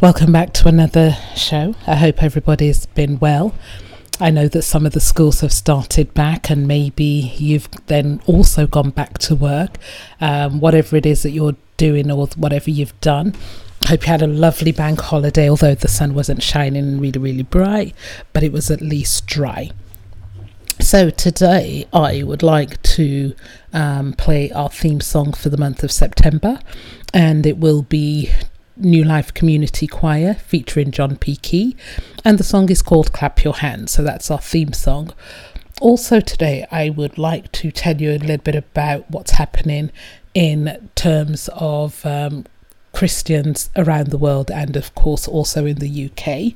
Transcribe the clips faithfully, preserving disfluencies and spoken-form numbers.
Welcome back to another show. I hope everybody's been well. I know that some of the schools have started back and maybe you've then also gone back to work. Um, whatever it is that you're doing or whatever you've done. I hope you had a lovely bank holiday, although the sun wasn't shining and really, really bright, but it was at least dry. So today I would like to um, play our theme song for the month of September, and it will be New Life Community Choir featuring John P. Kee, and the song is called Clap Your Hands. So that's our theme song. Also today I would like to tell you a little bit about what's happening in terms of um, Christians around the world, and of course also in the U K.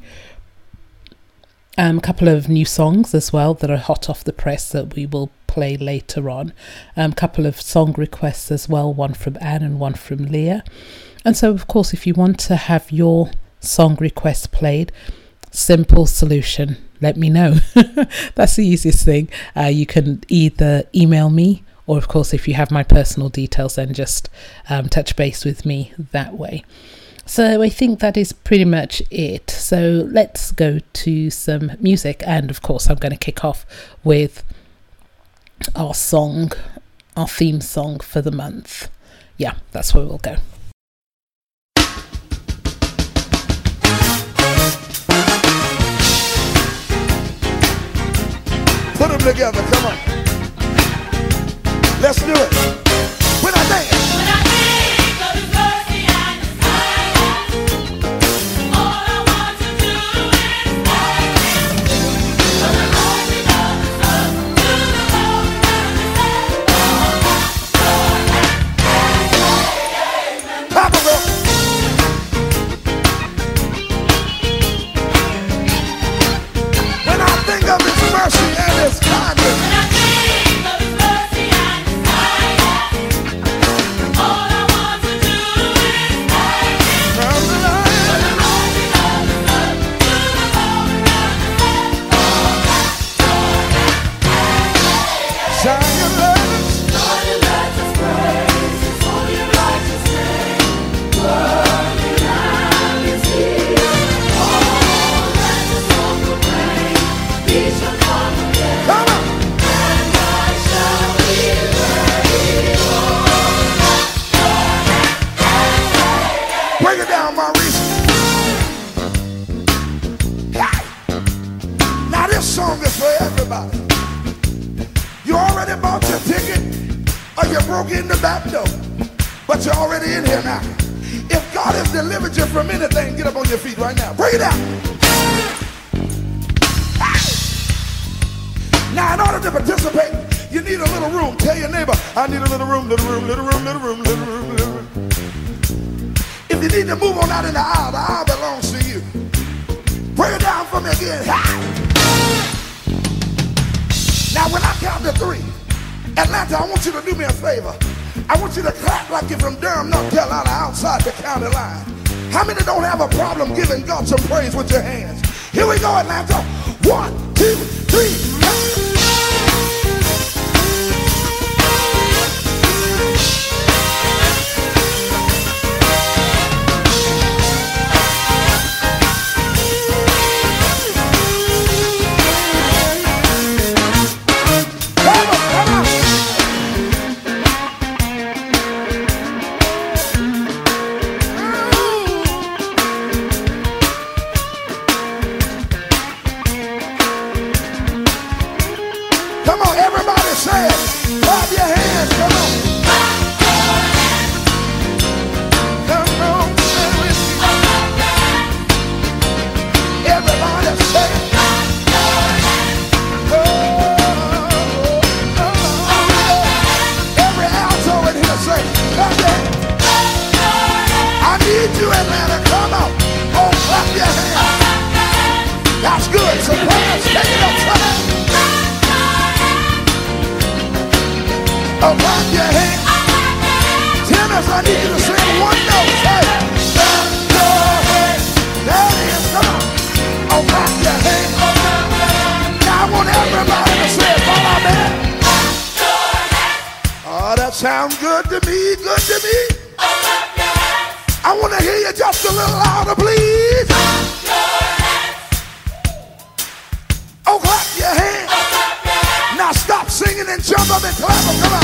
Um, a couple of new songs as well that are hot off the press that we will play later on. A um, couple of song requests as well, one from Anne and one from Leah. And so, of course, if you want to have your song request played, simple solution, let me know. That's the easiest thing. Uh, you can either email me, or, of course, if you have my personal details, then just um, touch base with me that way. So I think that is pretty much it. So let's go to some music. And, of course, I'm going to kick off with our song, our theme song for the month. Yeah, that's where we'll go. Put them together, come on. Let's do it. When I dance. When I dance, go to mercy and the silence. All I want to do is dance. From the rising of the sun to the moment of the sun. All that, all that, all that, all that. Sound good to me, good to me. Clap your hands. I want to hear you just a little louder, please. Clap your hands. Oh, clap your hands. Oh, clap your hands. Now stop singing and jump up and clap them. Come on.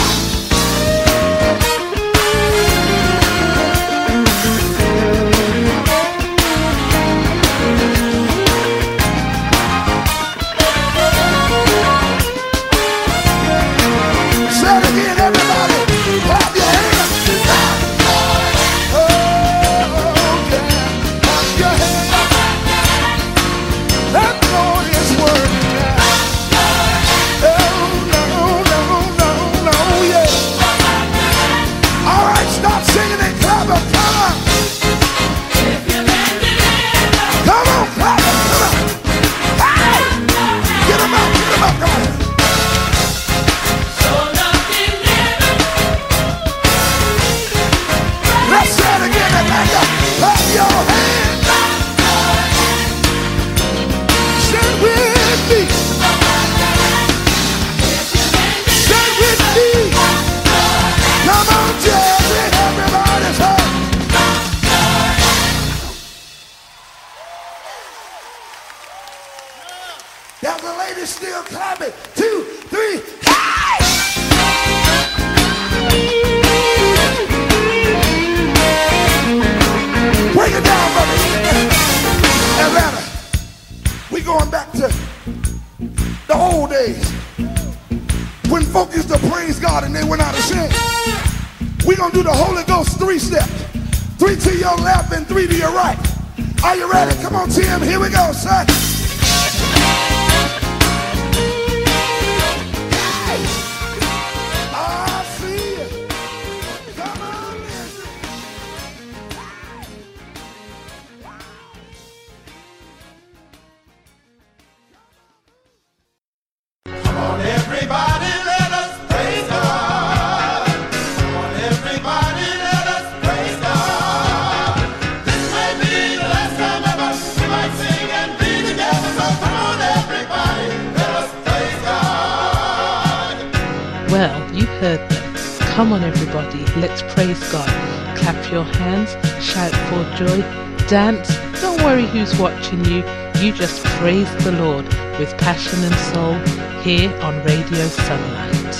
Dance, don't worry who's watching you, you just praise the Lord with passion and soul here on Radio Sunlight.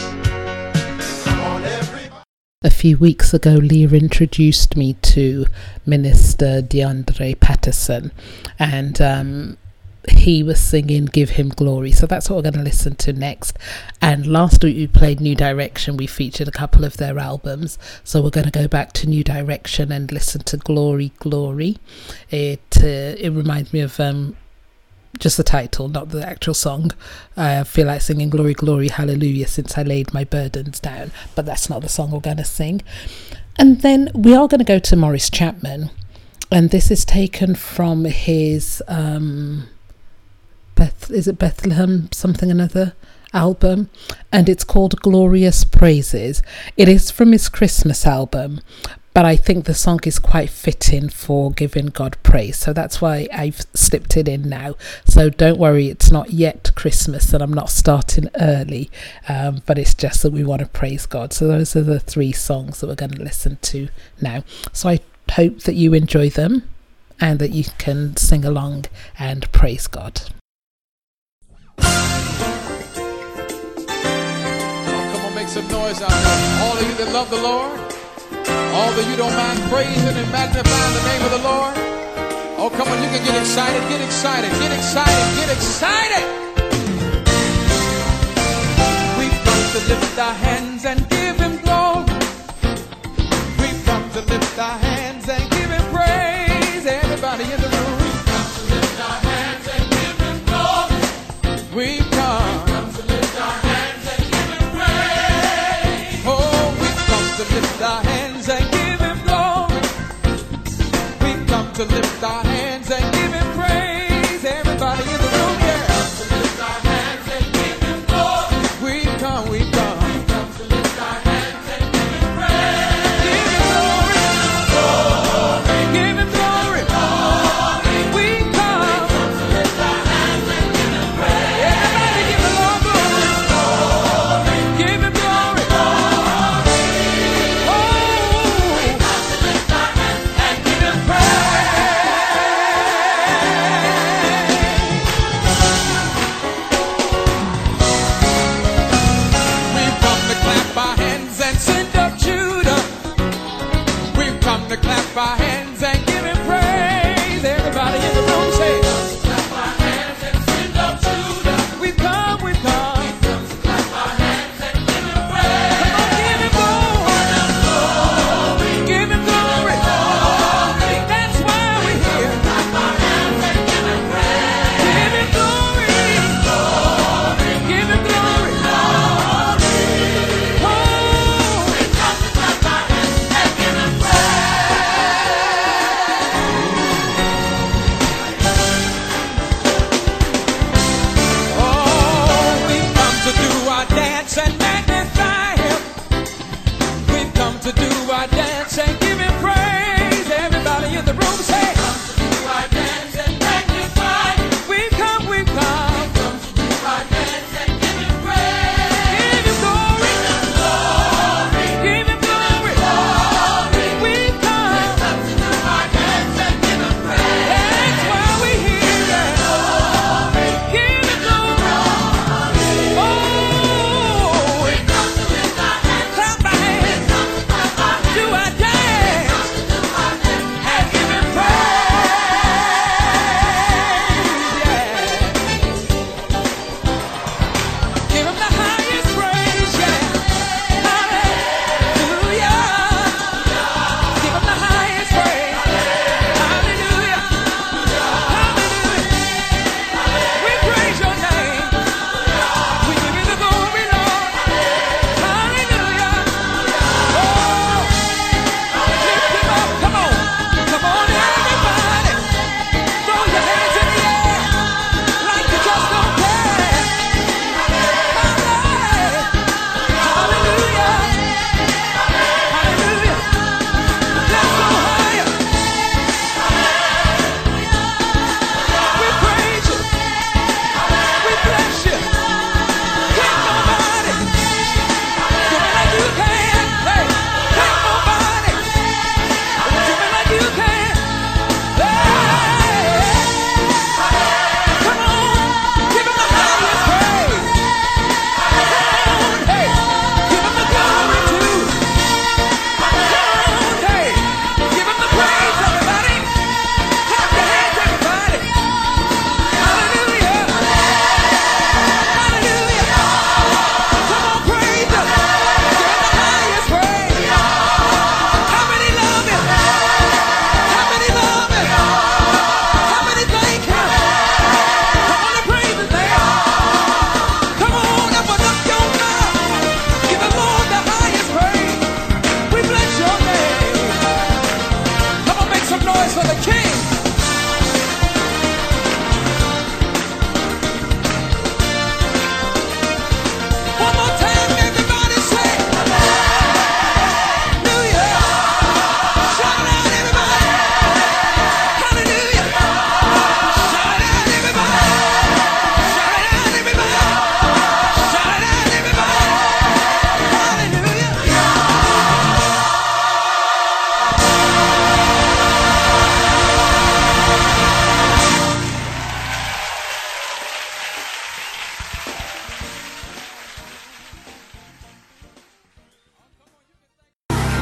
A few weeks ago, Leah introduced me to Minister DeAndre Patterson, and um, he was singing Give Him Glory, so that's what we're going to listen to next. And last week we played New Direction, we featured a couple of their albums, so we're going to go back to New Direction and listen to Glory Glory. It uh, it reminds me of um just the title, not the actual song. I feel like singing Glory Glory Hallelujah since I laid my burdens down, but that's not the song we're going to sing. And then we are going to go to Morris Chapman, and this is taken from his um Beth, is it Bethlehem something another album, and it's called Glorious Praises. It is from his Christmas album, but I think the song is quite fitting for giving God praise, so that's why I've slipped it in now. So don't worry, it's not yet Christmas and I'm not starting early, um, but it's just that we want to praise God. So those are the three songs that we're going to listen to now, so I hope that you enjoy them and that you can sing along and praise God. Oh, come on, make some noise out there. All of you that love the Lord, all of you don't mind praising and magnifying the name of the Lord. Oh, come on, you can get excited, get excited, get excited, get excited. We've come to lift our hands and give Him glory. We've come to lift our hands and give Him praise. Everybody in the room. We've come to lift our hands and give Him glory. We've lift our hands and give Him glory. We come to lift our hands and give Him praise. Everybody in the room, yeah.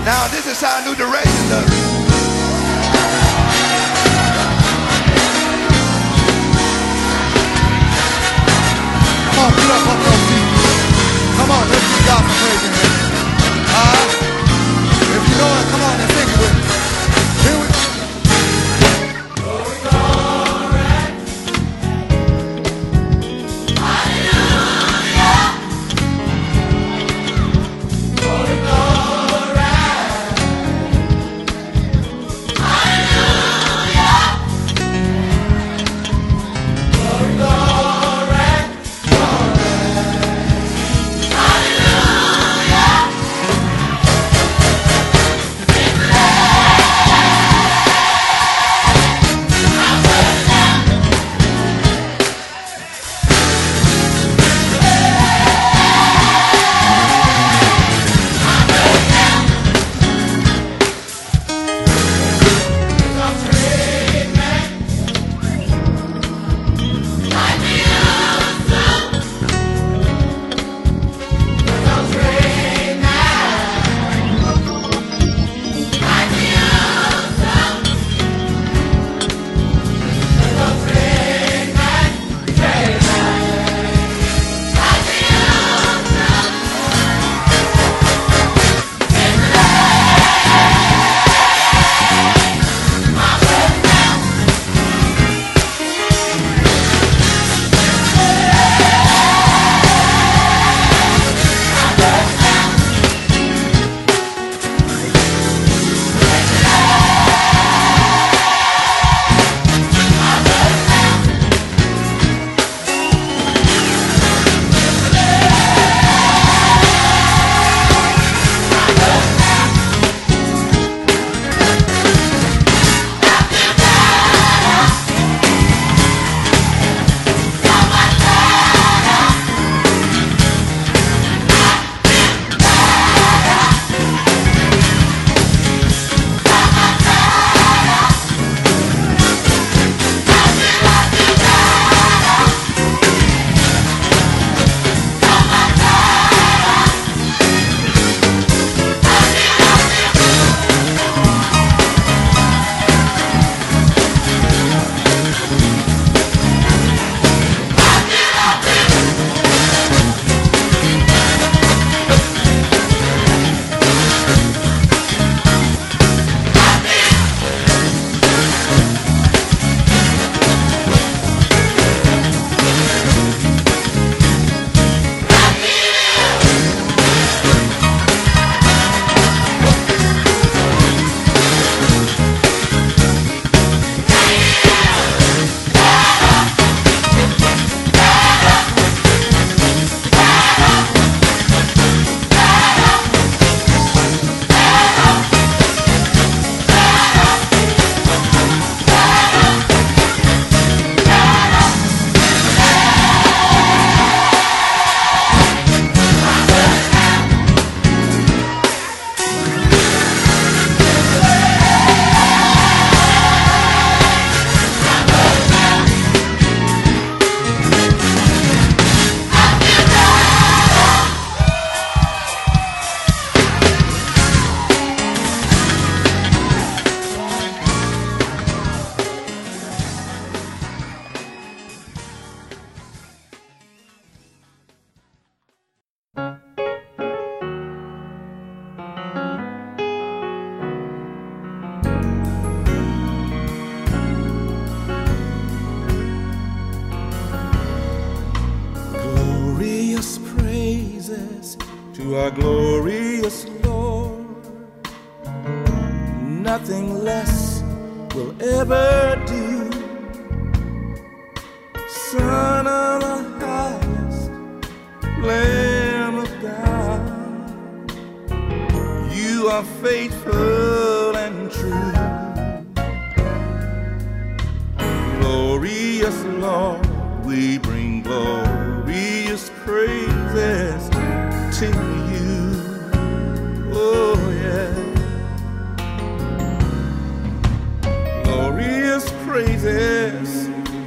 Now this is how New Direction does it. Come on, get up, up, up, people. Come on, let's get God some praise in here. Uh, if you know it, come on and sing it with me. Here we Jesus, to our glorious Lord. Nothing less will ever do. Son of the highest, Lamb of God, you are faithful and true. Glorious Lord, we bring glorious praises to you. Oh yeah. Glorious praises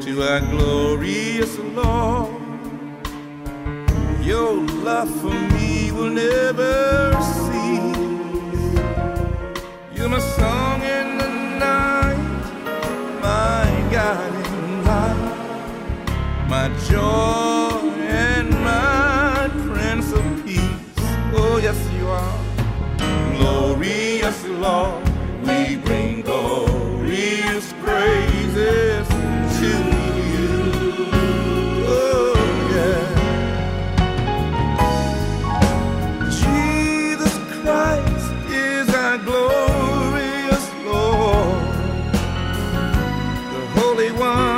to our glorious Lord. Your love for me will never cease. You're my song in the night, my guiding light, my joy and my Prince of Peace. Oh, yes, you are. Glorious Lord, we bring glorious praises to you. Oh, yeah. Jesus Christ is our glorious Lord, the Holy One.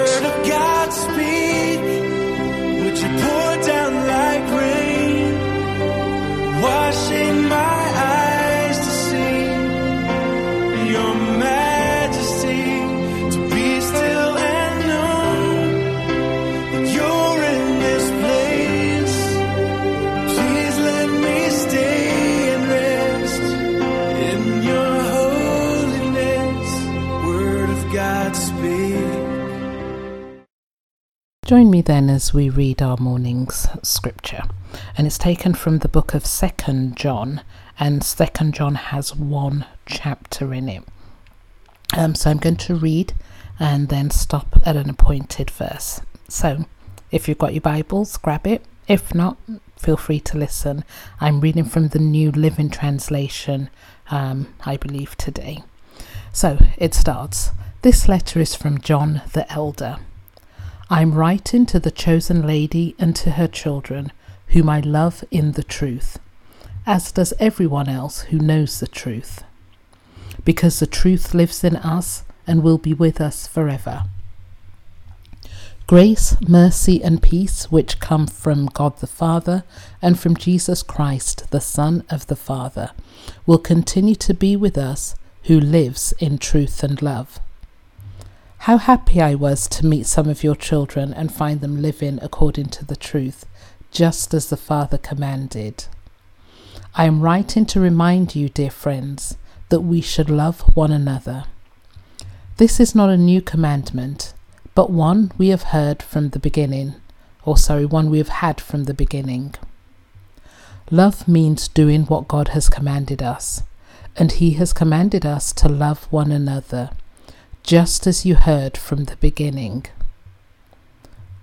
of God, speak, would you pour down like rain, washing my eyes to see your majesty, to be still and know. not speak. Join me then as we read our morning's scripture, and it's taken from the book of Second John, and Second John has one chapter in it. Um, so I'm going to read and then stop at an appointed verse. So if you've got your Bibles, grab it. If not, feel free to listen. I'm reading from the New Living Translation, um, I believe, today. So it starts, "This letter is from John the Elder. I'm writing to the chosen lady and to her children, whom I love in the truth, as does everyone else who knows the truth, because the truth lives in us and will be with us forever. Grace, mercy and peace which come from God the Father and from Jesus Christ, the Son of the Father, will continue to be with us who lives in truth and love. How happy I was to meet some of your children and find them living according to the truth, just as the Father commanded. I am writing to remind you, dear friends, that we should love one another. This is not a new commandment, but one we have heard from the beginning, or sorry, one we have had from the beginning. Love means doing what God has commanded us, and He has commanded us to love one another, just as you heard from the beginning.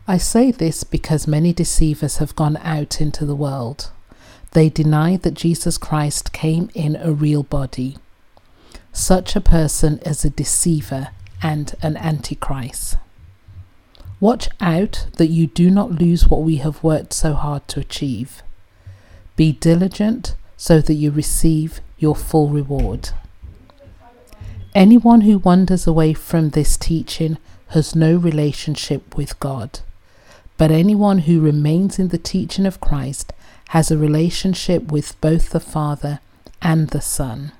I say this because many deceivers have gone out into the world. They deny that Jesus Christ came in a real body. Such a person is a deceiver and an antichrist. Watch out that you do not lose what we have worked so hard to achieve. Be diligent so that you receive your full reward. Anyone who wanders away from this teaching has no relationship with God, but anyone who remains in the teaching of Christ has a relationship with both the Father and the Son.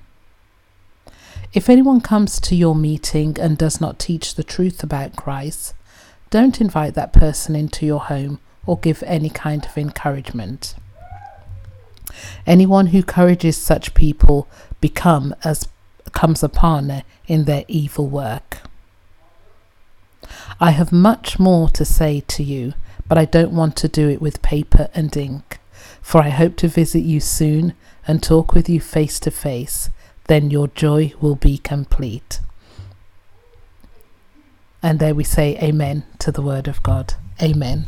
If anyone comes to your meeting and does not teach the truth about Christ, don't invite that person into your home or give any kind of encouragement. Anyone who encourages such people become as, becomes a partner in their evil work. I have much more to say to you, but I don't want to do it with paper and ink, for I hope to visit you soon and talk with you face to face. Then your joy will be complete." And there we say amen to the word of God. Amen.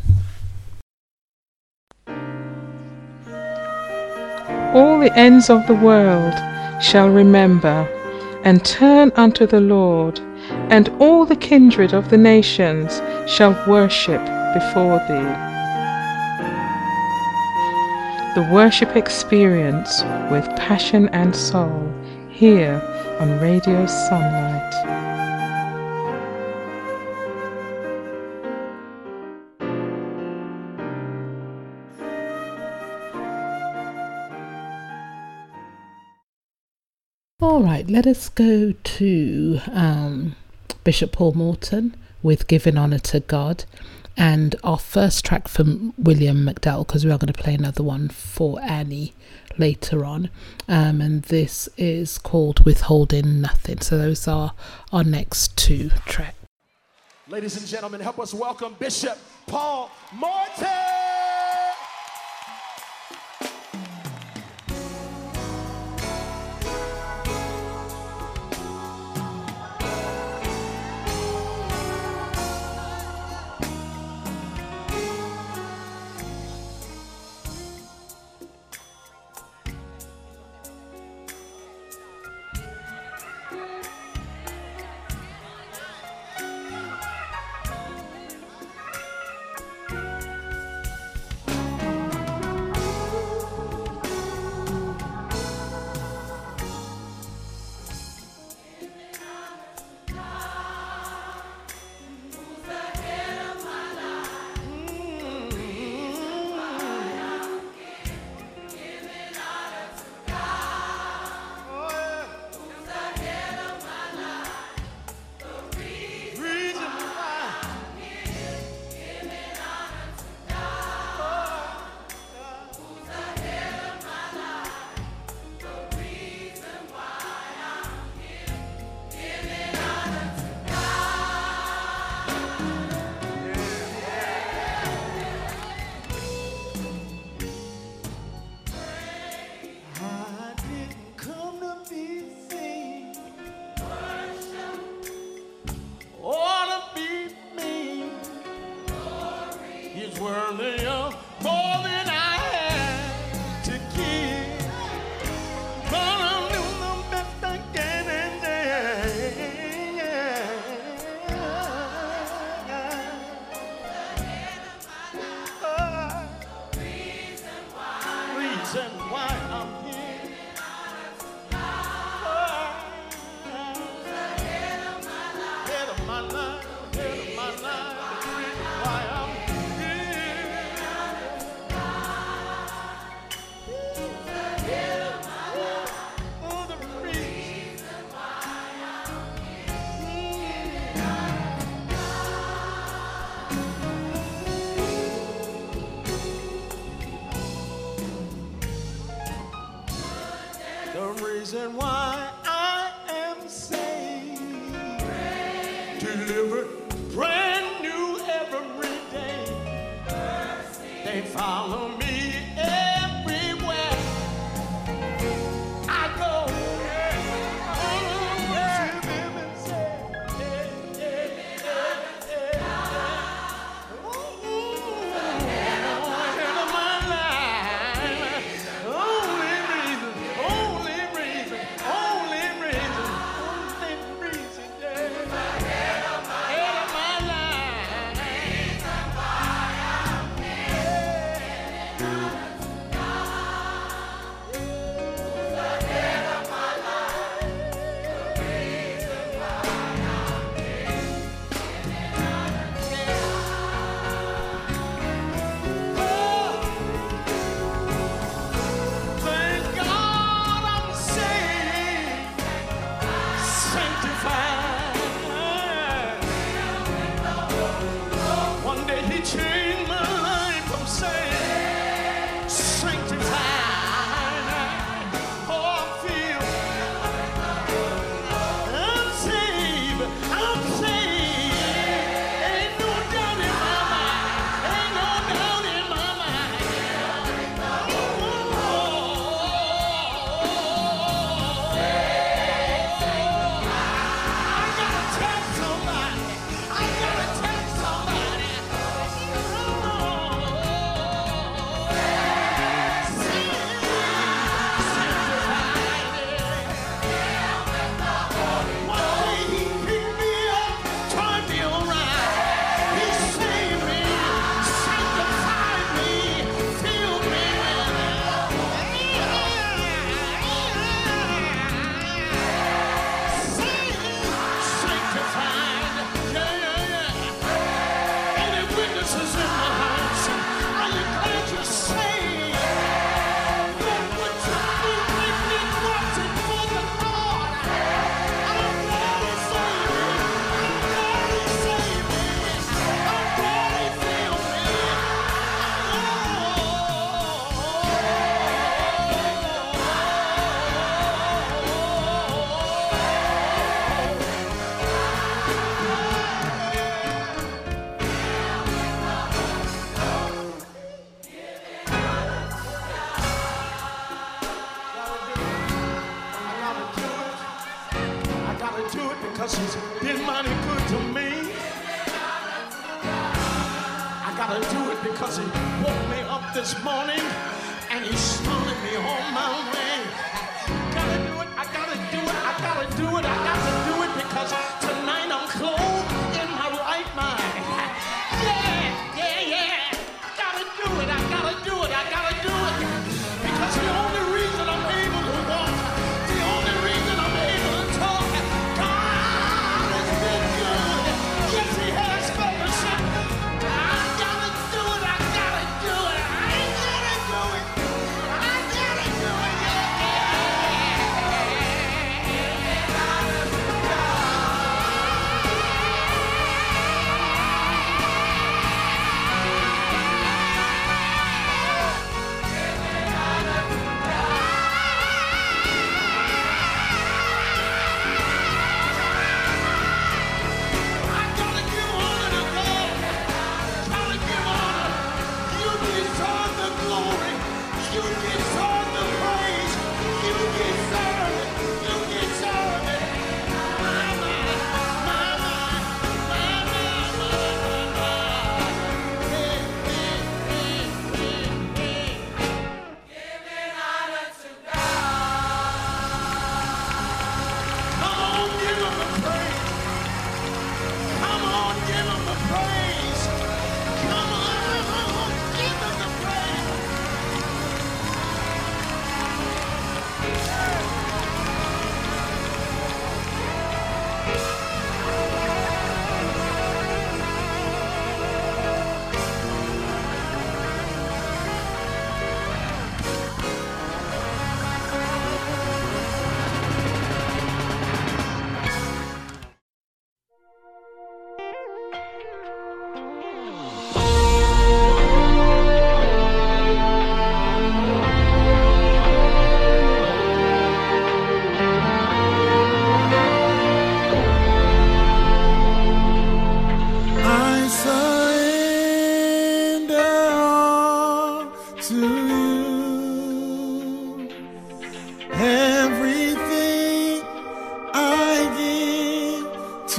All the ends of the world shall remember and turn unto the Lord, and all the kindred of the nations shall worship before thee. The worship experience with passion and soul, here on Radio Sunlight. All right, let us go to um, Bishop Paul Morton with Giving Honour to God, and our first track from William McDowell, because we are going to play another one for Annie later on, um, and this is called Withholding Nothing. So those are our next two tracks. Ladies and gentlemen, help us welcome Bishop Paul Morton. world of more than I had to give. But I knew the best I can and then. The reason why, reason why I'm here. Head of my life, head of my life, head of my life. And why I am saved, Rain. Delivered, brand new every day. Mercy. They follow me. Yeah.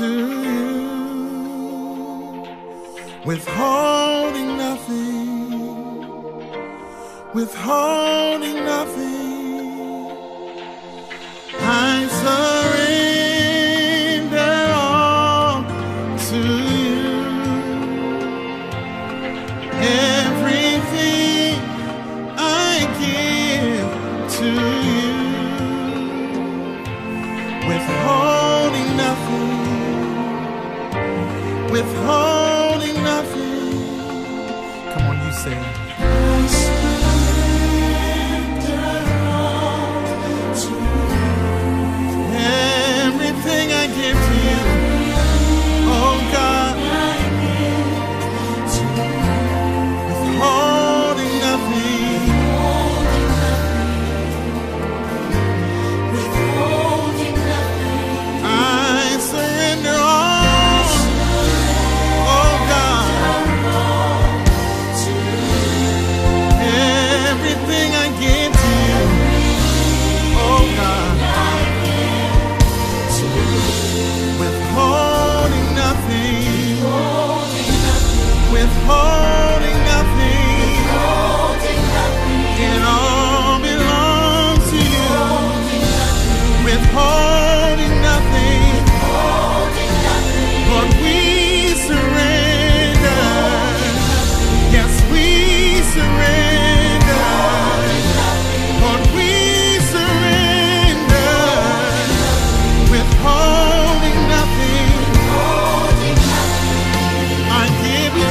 to you, withholding nothing, withholding nothing. I surrender all to you. Everything I give to you, withholding withholding nothing. Come on, you say it. I surrender all to you. Everything I give to you. Oh God, I give to you. Withholding nothing. Withholding nothing. Withholding nothing. I surrender all. Withholding nothing, withholding nothing, it all belongs to you. Withholding nothing, withholding nothing, but we surrender. Yes, we surrender, but we surrender. Withholding nothing, withholding nothing, I give you.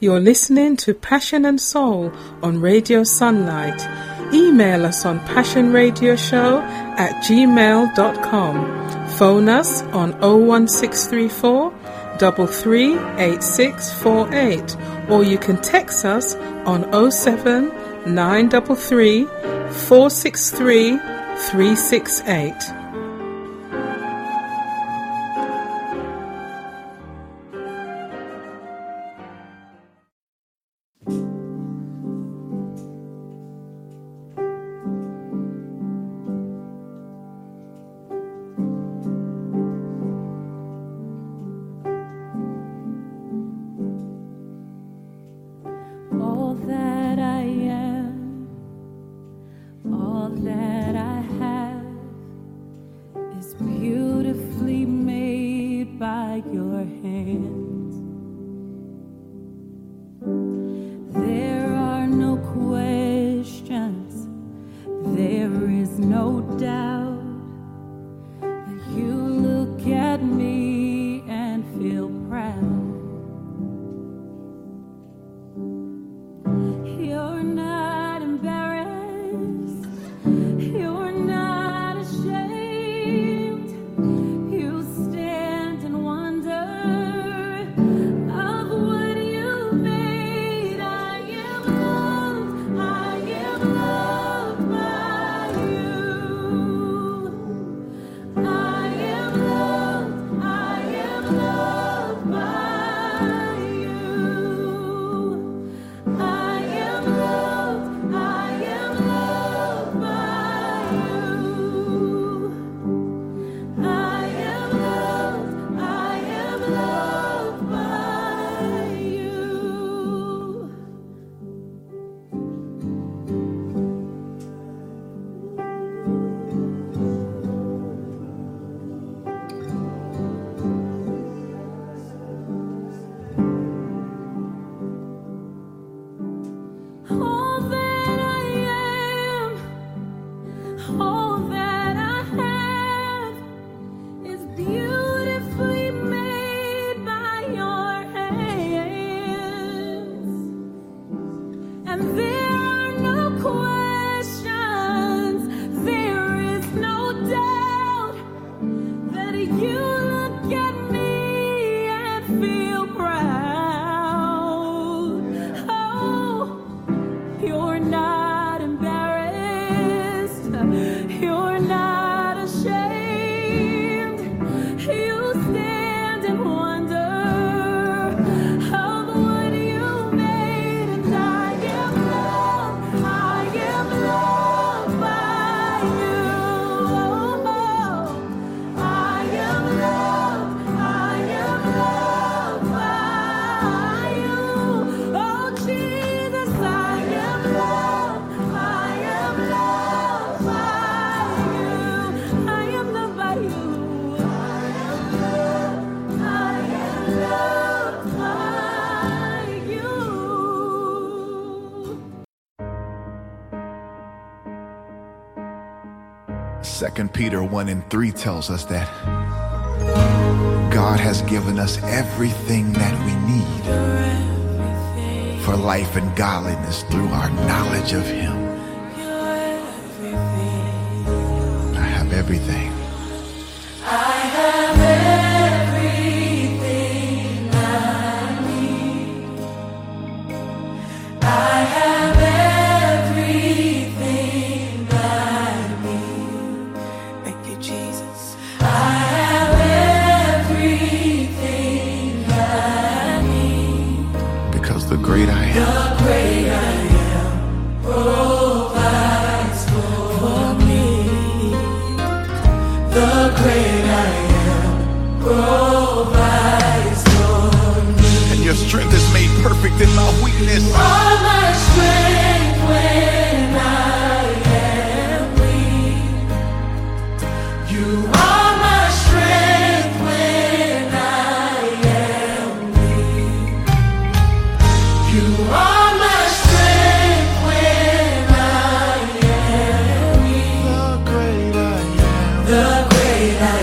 You're listening to Passion and Soul on Radio Sunlight. Email us on passion radio show at gmail dot com. Phone us on oh one six three four, three three eight six four eight, or you can text us on oh seven nine three three, four six three, three six eight. beautifully made by your hands. There are no questions, there is no doubt that you look at me and feel proud. You're not embarrassed, you're not ashamed, you stand and wonder of what you made. I am loved, I am loved by you. I am loved, I am loved by you. Second Peter one and three tells us that God has given us everything that we need for life and godliness through our knowledge of Him. I have everything. I have everything I need. I have Great I am. The great I am provides for me. The great I am provides for me. And your strength is made perfect in my weakness. You are my strength when I am weak. You are my strength when I am weak. You are. The great I am.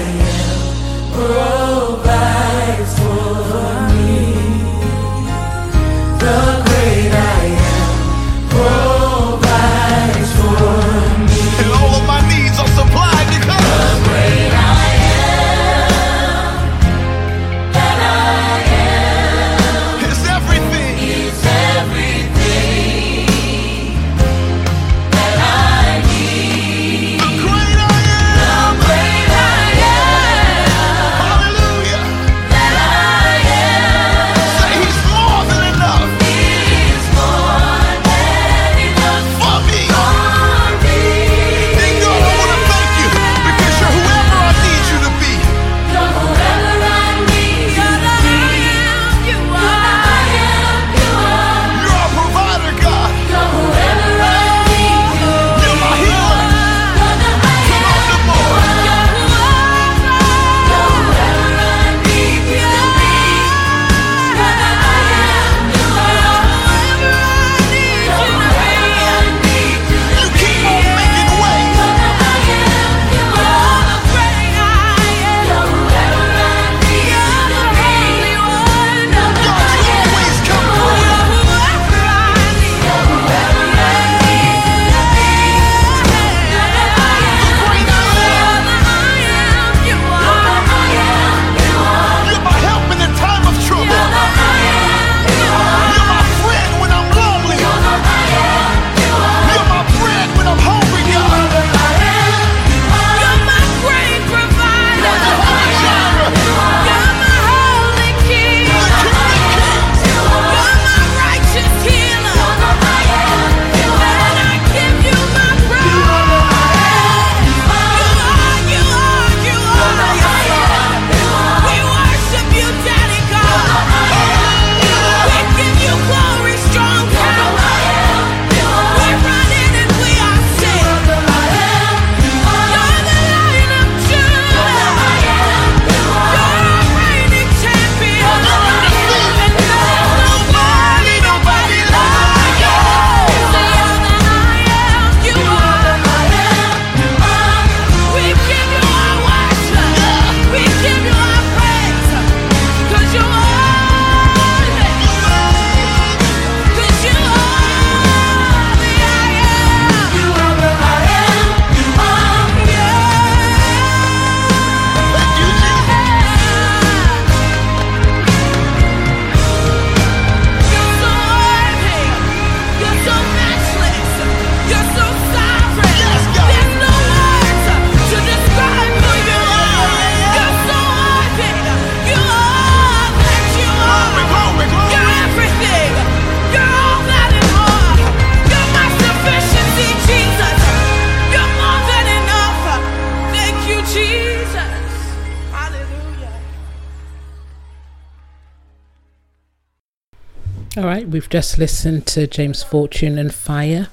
All right, we've just listened to James Fortune and Fire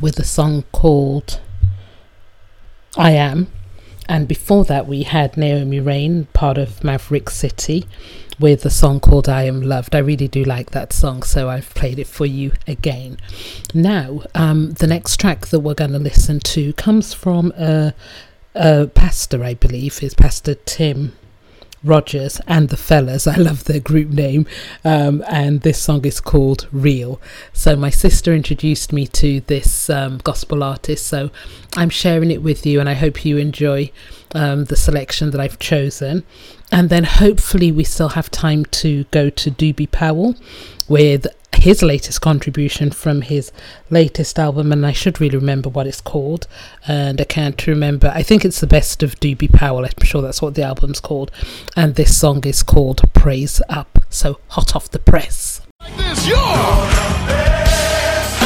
with a song called I Am. And before that, we had Naomi Rain, part of Maverick City, with a song called I Am Loved. I really do like that song, so I've played it for you again. Now, um, the next track that we're going to listen to comes from a, a pastor, I believe, is Pastor Tim Rogers and the Fellas. I love their group name, um, and this song is called Real. So my sister introduced me to this um, gospel artist, so I'm sharing it with you, and I hope you enjoy um, the selection that I've chosen. And then hopefully we still have time to go to Doobie Powell with his latest contribution from his latest album, and I should really remember what it's called, and I can't remember. I think it's The Best of Doobie Powell. I'm sure that's what the album's called, and this song is called Praise Up. So hot off the press. Like this, you're the best. Uh.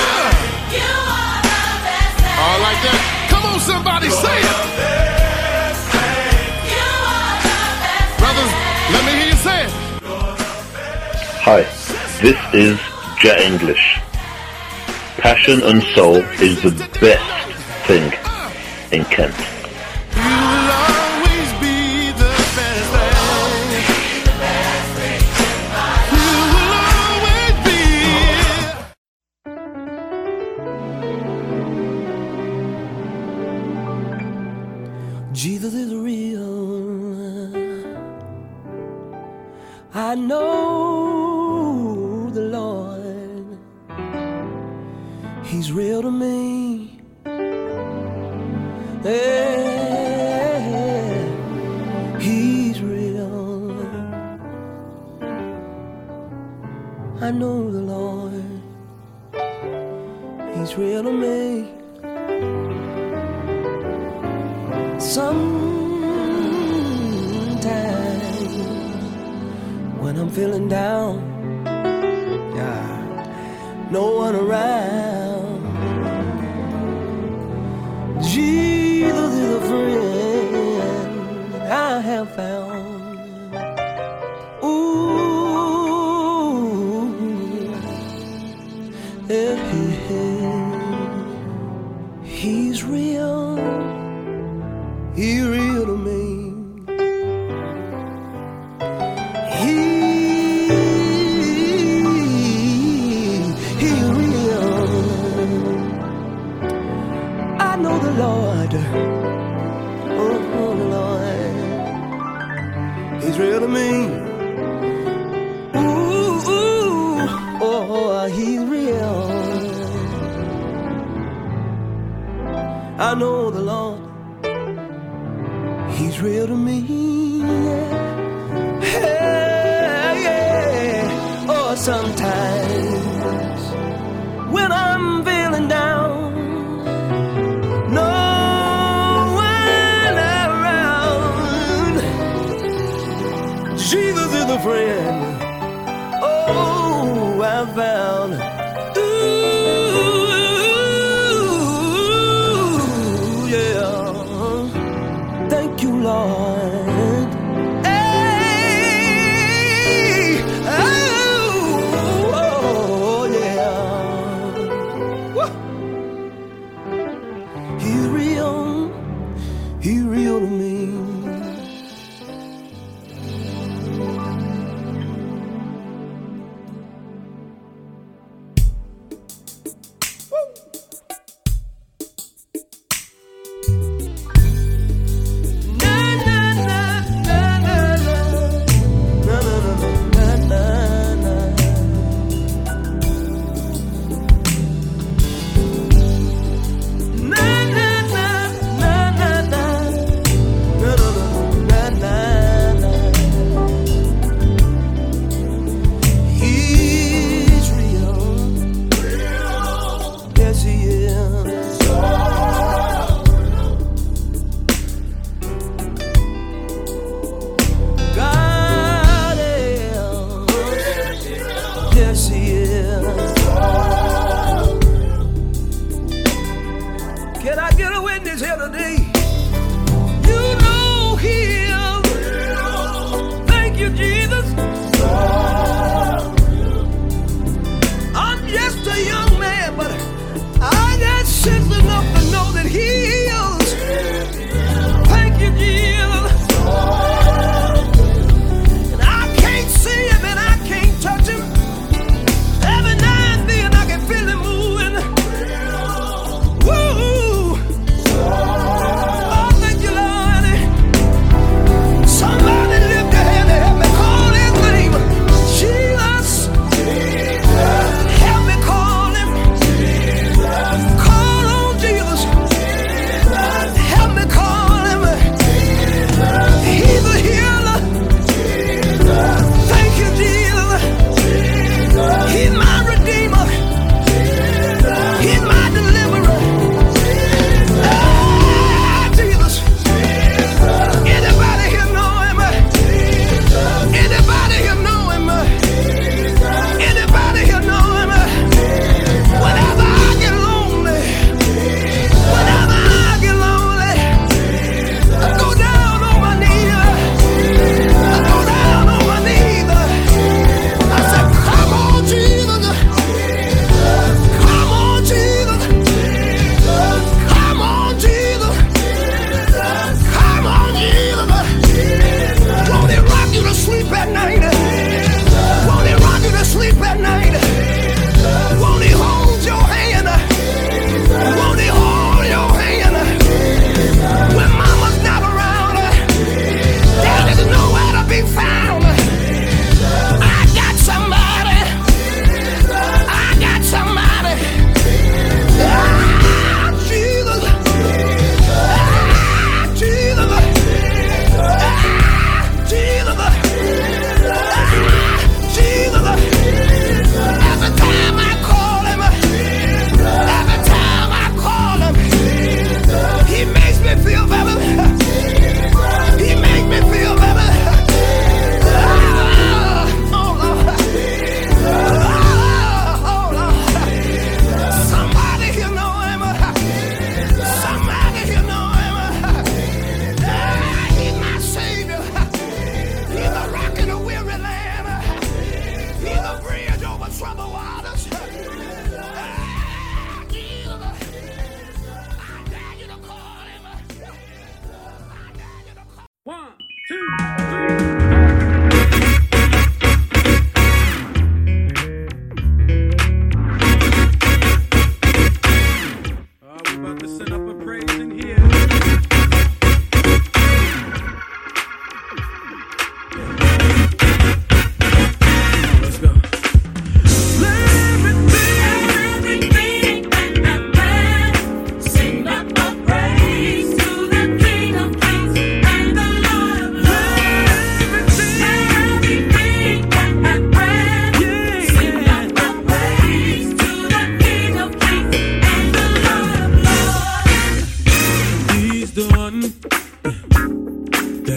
You are the best thing. All like that. Come on, somebody, you're say it. The best thing. You are the best. Brothers, let me hear you say it. Hi, this is Jet English. Passion and Soul is the best thing in Kent. You'll always be the best thing. You will always be. Jesus is real. I know the Lord. He's real to me. Yeah, he's real. I know the Lord. He's real to me. Sometimes when I'm feeling down, yeah, no one around. Jesus is a friend I have found. Ooh, yeah, yeah. He's real. He's real to me. He's real to me. Ooh, ooh, oh, he's real. I know the Lord. He's real to me. Yeah, yeah. Oh, sometimes when I'm feeling down, no one around. Jesus is a friend. Oh, I found. Ooh, yeah. Thank you, Lord. Hey, oh, oh yeah. Woo. He's real, he's real to me. Na, na, na.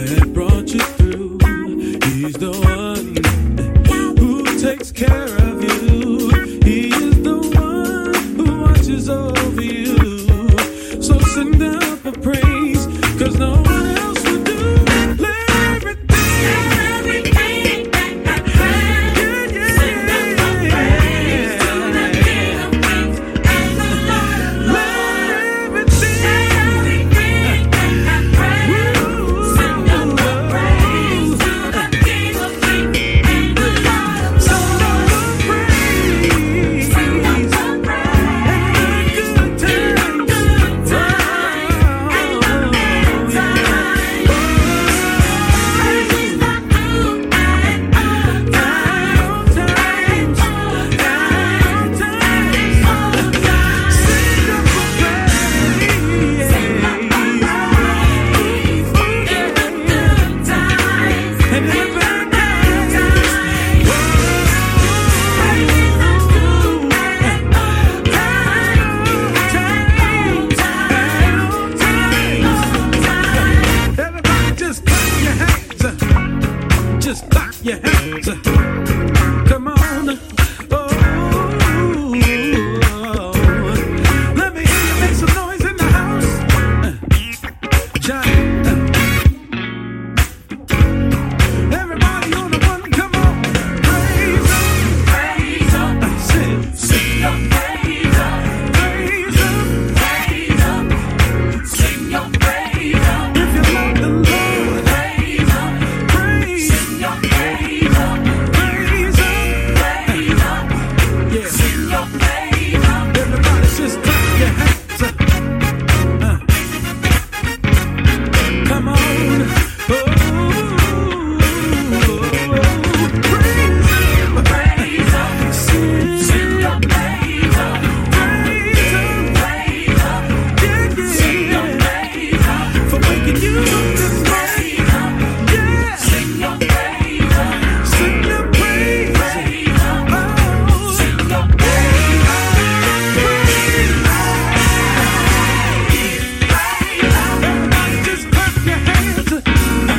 that brought you through. He's the one who takes care of you. He is the one who watches over you. So send up a praise, cause no one else would do it. Everything that I have, yeah, yeah. Send up a praise to the King of Kings and the Lord of Lords. Everything that I have, send up a praise to the King of Kings and the Lord of Lords. Send up a praise, send up a praise, every good time and the bad time. Praise the end and all times, all times, and all times. Send up a praise in the good times and the bad times. Praise the good and all times, and all times, and all times. Everybody just clap your hands. Just clap your hands. Come on. Oh. Let me hear you make some noise in the house. John. Everybody on the one, come on. Praise him. Praise him. Sing, sing your praise up, praise him. praise up, sing your praise up, If you love the Lord, praise up, praise him. sing your praise up, Praise him. praise up, Yeah. sing your praise up, Everybody just clap your hands. Uh. Come on. Oh. Praise him. praise up, sing your praise up, praise him. praise up, Yeah, yeah. sing your praise up, For making you this way. praise up, Yeah. sing your praise up, Sing your praise. praise up, Oh. sing your praise up, Everybody just clap your hands.